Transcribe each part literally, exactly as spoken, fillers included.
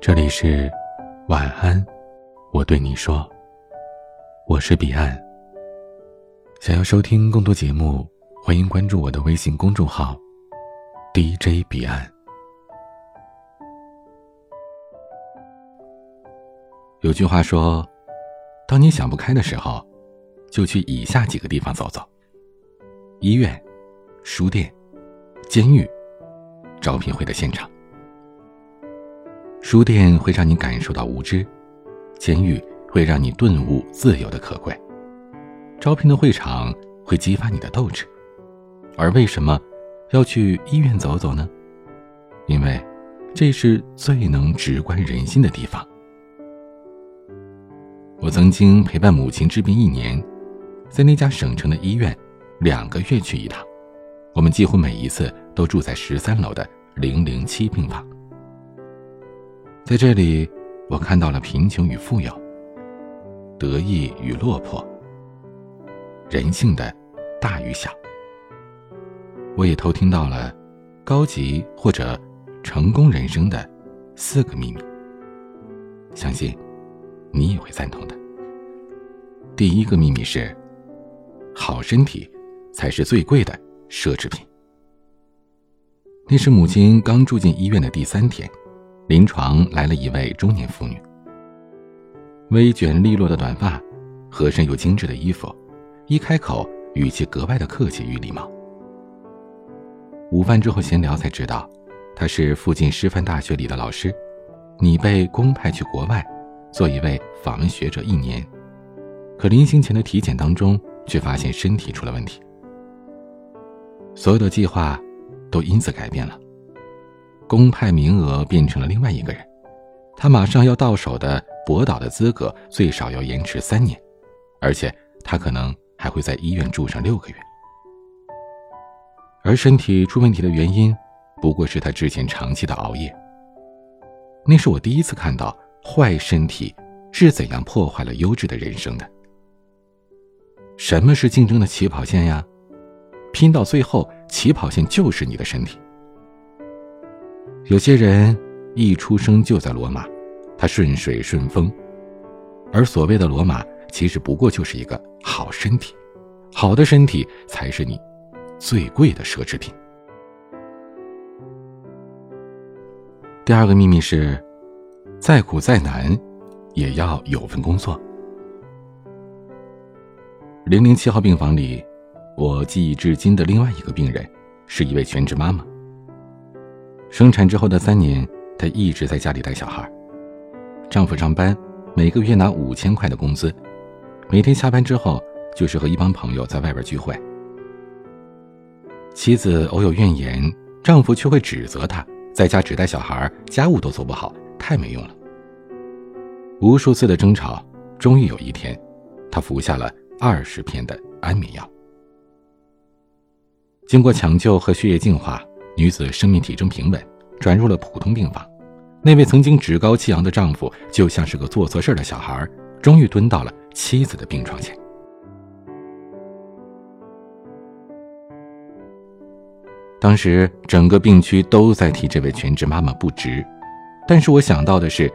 这里是晚安我对你说，我是彼岸。想要收听更多节目，欢迎关注我的微信公众号 D J 彼岸。有句话说，当你想不开的时候，就去以下几个地方走走：医院、书店、监狱、招聘会的现场。书店会让你感受到无知，监狱会让你顿悟自由的可贵，招聘的会场会激发你的斗志。而为什么要去医院走走呢？因为这是最能直观人心的地方。我曾经陪伴母亲治病一年，在那家省城的医院，两个月去一趟。我们几乎每一次都住在十三楼的零零七病房。在这里，我看到了贫穷与富有，得意与落魄，人性的大与小。我也偷听到了高级或者成功人生的四个秘密，相信你也会赞同的。第一个秘密是，好身体才是最贵的奢侈品。那是母亲刚住进医院的第三天，临床来了一位中年妇女，微卷利落的短发，合身又精致的衣服，一开口语气格外的客气与礼貌。午饭之后闲聊才知道，她是附近师范大学里的老师，你被公派去国外做一位访问学者一年，可临行前的体检当中却发现身体出了问题，所有的计划都因此改变了。公派名额变成了另外一个人，他马上要到手的博导的资格最少要延迟三年，而且他可能还会在医院住上六个月。而身体出问题的原因不过是他之前长期的熬夜。那是我第一次看到坏身体是怎样破坏了优质的人生的。什么是竞争的起跑线呀？拼到最后，起跑线就是你的身体。有些人一出生就在罗马，他顺水顺风，而所谓的罗马其实不过就是一个好身体。好的身体才是你最贵的奢侈品。第二个秘密是，再苦再难，也要有份工作。零零七号病房里，我记忆至今的另外一个病人是一位全职妈妈。生产之后的三年，她一直在家里带小孩。丈夫上班，每个月拿五千块的工资，每天下班之后就是和一帮朋友在外边聚会。妻子偶有怨言，丈夫却会指责她在家只带小孩，家务都做不好，太没用了。无数次的争吵，终于有一天，她服下了二十片的安眠药。经过抢救和血液净化，女子生命体征平稳，转入了普通病房。那位曾经趾高气扬的丈夫，就像是个做错事的小孩，终于蹲到了妻子的病床前。当时整个病区都在替这位全职妈妈不值，但是我想到的是，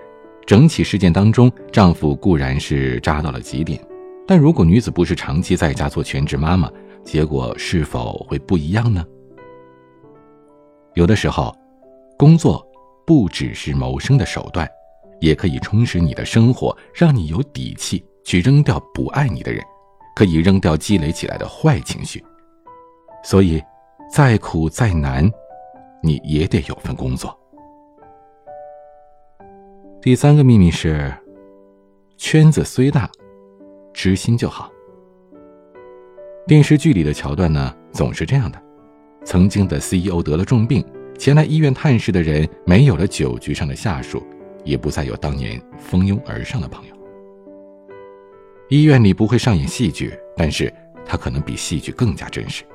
整起事件当中，丈夫固然是渣到了极点，但如果女子不是长期在家做全职妈妈，结果是否会不一样呢？有的时候，工作不只是谋生的手段，也可以充实你的生活，让你有底气去扔掉不爱你的人，可以扔掉积累起来的坏情绪。所以，再苦再难，你也得有份工作。第三个秘密是，圈子虽大，知心就好。电视剧里的桥段呢，总是这样的：曾经的 C E O 得了重病，前来医院探视的人没有了酒局上的下属，也不再有当年蜂拥而上的朋友。医院里不会上演戏剧，但是它可能比戏剧更加真实。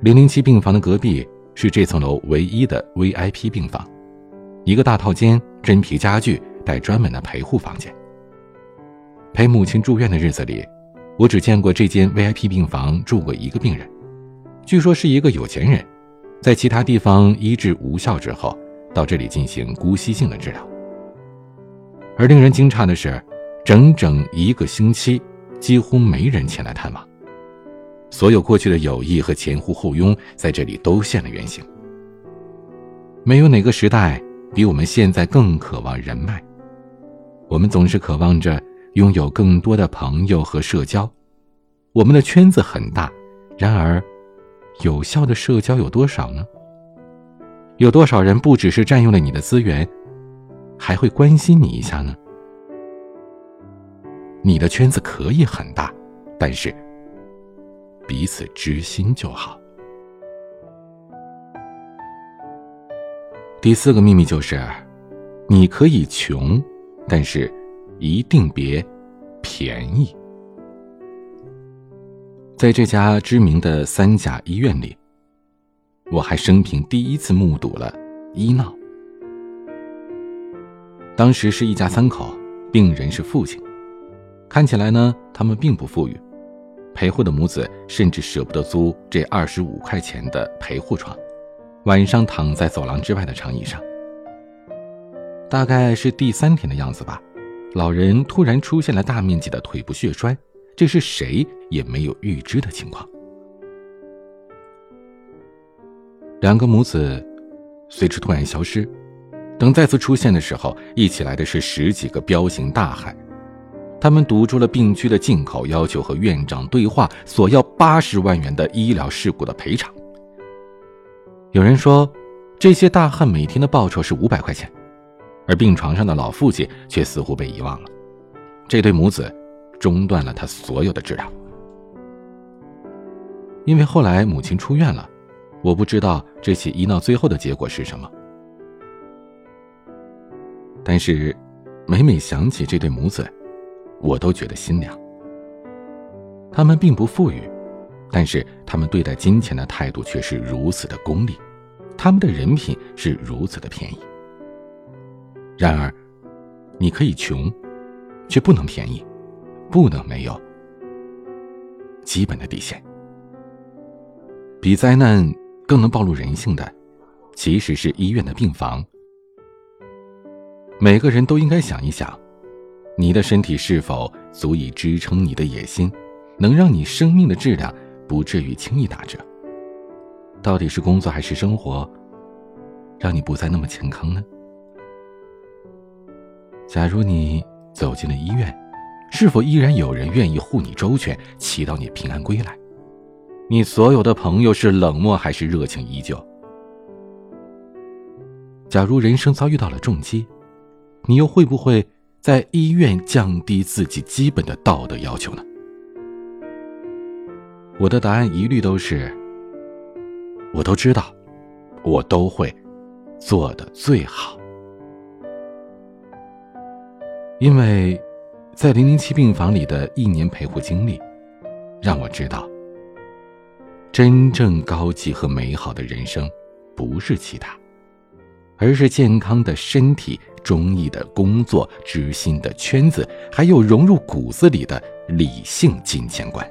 零零七病房的隔壁是这层楼唯一的 V I P 病房，一个大套间，真皮家具，带专门的陪护房间。陪母亲住院的日子里，我只见过这间 V I P 病房住过一个病人，据说是一个有钱人，在其他地方医治无效之后，到这里进行姑息性的治疗。而令人惊诧的是，整整一个星期，几乎没人前来探望。所有过去的友谊和前呼后拥在这里都现了原形。没有哪个时代比我们现在更渴望人脉，我们总是渴望着拥有更多的朋友和社交。我们的圈子很大，然而有效的社交有多少呢？有多少人不只是占用了你的资源，还会关心你一下呢？你的圈子可以很大，但是彼此知心就好。第四个秘密就是，你可以穷，但是一定别便宜。在这家知名的三甲医院里，我还生平第一次目睹了医闹。当时是一家三口，病人是父亲，看起来呢，他们并不富裕。陪护的母子甚至舍不得租这二十五块钱的陪护床，晚上躺在走廊之外的长椅上。大概是第三天的样子吧，老人突然出现了大面积的腿部血栓，这是谁也没有预知的情况。两个母子随之突然消失，等再次出现的时候，一起来的是十几个彪形大汉。他们堵住了病区的进口，要求和院长对话，索要八十万元的医疗事故的赔偿。有人说，这些大汉每天的报酬是五百块钱，而病床上的老父亲却似乎被遗忘了。这对母子中断了他所有的治疗。因为后来母亲出院了，我不知道这起医闹最后的结果是什么。但是，每每想起这对母子，我都觉得心凉。他们并不富裕，但是他们对待金钱的态度却是如此的功利，他们的人品是如此的便宜。然而，你可以穷，却不能便宜，不能没有基本的底线。比灾难更能暴露人性的，其实是医院的病房。每个人都应该想一想，你的身体是否足以支撑你的野心，能让你生命的质量不至于轻易打折？到底是工作还是生活，让你不再那么健康呢？假如你走进了医院，是否依然有人愿意护你周全，祈祷你平安归来？你所有的朋友是冷漠还是热情依旧？假如人生遭遇到了重击，你又会不会在医院降低自己基本的道德要求呢？我的答案一律都是，我都知道，我都会做得最好。因为在零零七病房里的一年陪护经历，让我知道，真正高级和美好的人生不是其他，而是健康的身体，忠义的工作，知心的圈子，还有融入骨子里的理性金钱观。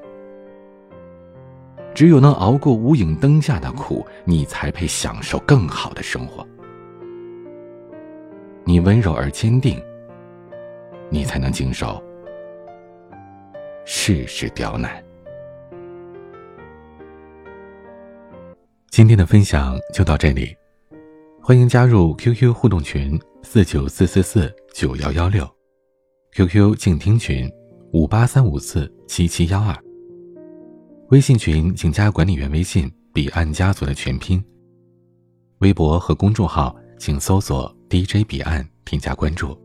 只有能熬过无影灯下的苦，你才配享受更好的生活。你温柔而坚定，你才能经受世事刁难。今天的分享就到这里，欢迎加入 Q Q 互动群四九四四四九幺幺六 ，Q Q 静听群五八三五四七七幺二，微信群请加管理员微信彼岸家族的全拼，微博和公众号请搜索 D J 彼岸添加关注。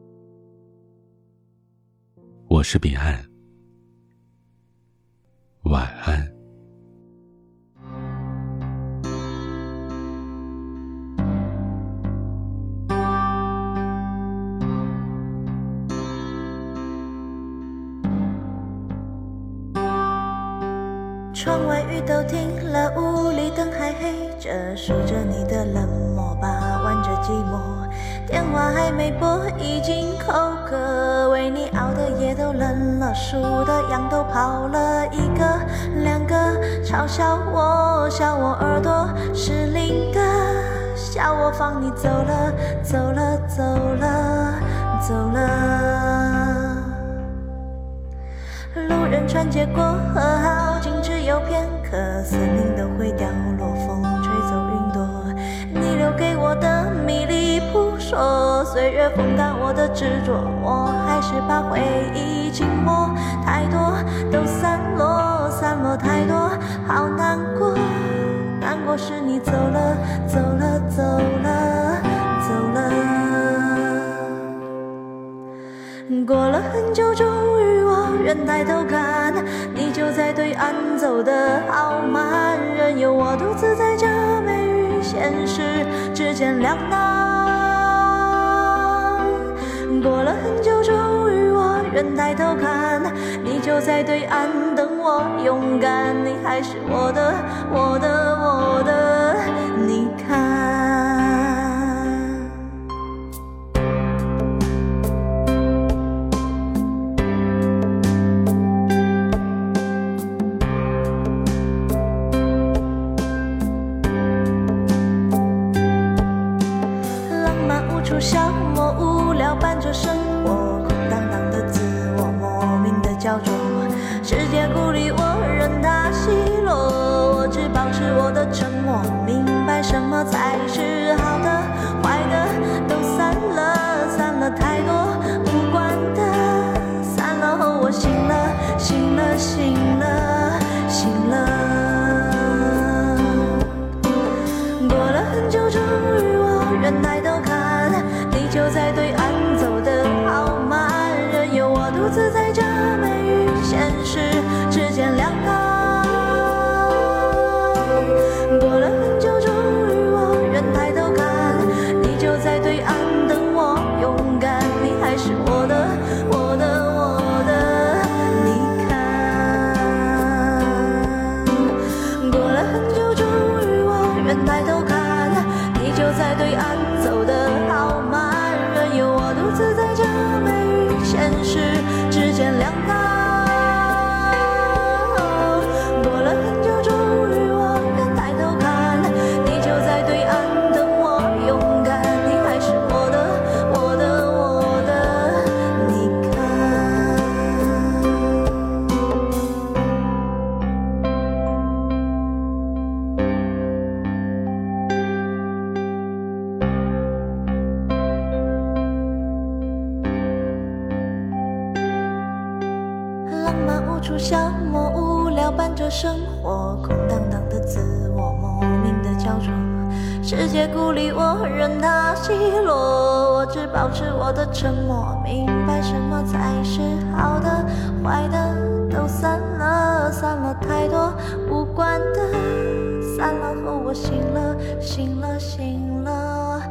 我是彼岸，晚安。窗外雨都停了，屋里灯还黑着，数着你的冷漠，把玩着寂寞。电话还没拨，已经口渴，为你熬的夜都冷了，数的羊都跑了，一个两个嘲笑我，笑我耳朵是灵的。笑我放你走了走了走了走了。路人穿街过河，好景只有片刻，森林都会掉落，风吹走云朵。你留给我的迷离扑朔，岁月风干我的执着，我还是把回忆浸没，太多都散落，散落太多，好难过，难过是你走了走了走了走了。过了很久，终于我愿抬头看，你就在对岸，走得好慢，任由我独自在这美与现实之间两难。过了很久，终于我愿抬头看，你就在对岸等我勇敢，你还是我的我的我的，你看。浪漫无处消磨，无聊伴着生活，空荡荡的自我莫名的焦灼，世界孤立我，任它奚落，我只保持我的沉默，明白什么才是好的，坏的都散了，散了太多，无关的散了后，我醒了醒了醒了醒了。过了很久，终于我愿抬头看，你就在对岸，走得好慢，任由我独自在这美与现实之间两难。生活空荡荡的自我莫名的焦灼，世界孤立我，任它奚落，我只保持我的沉默，明白什么才是好的，坏的都散了，散了太多，无关的散了后，我醒了醒了醒了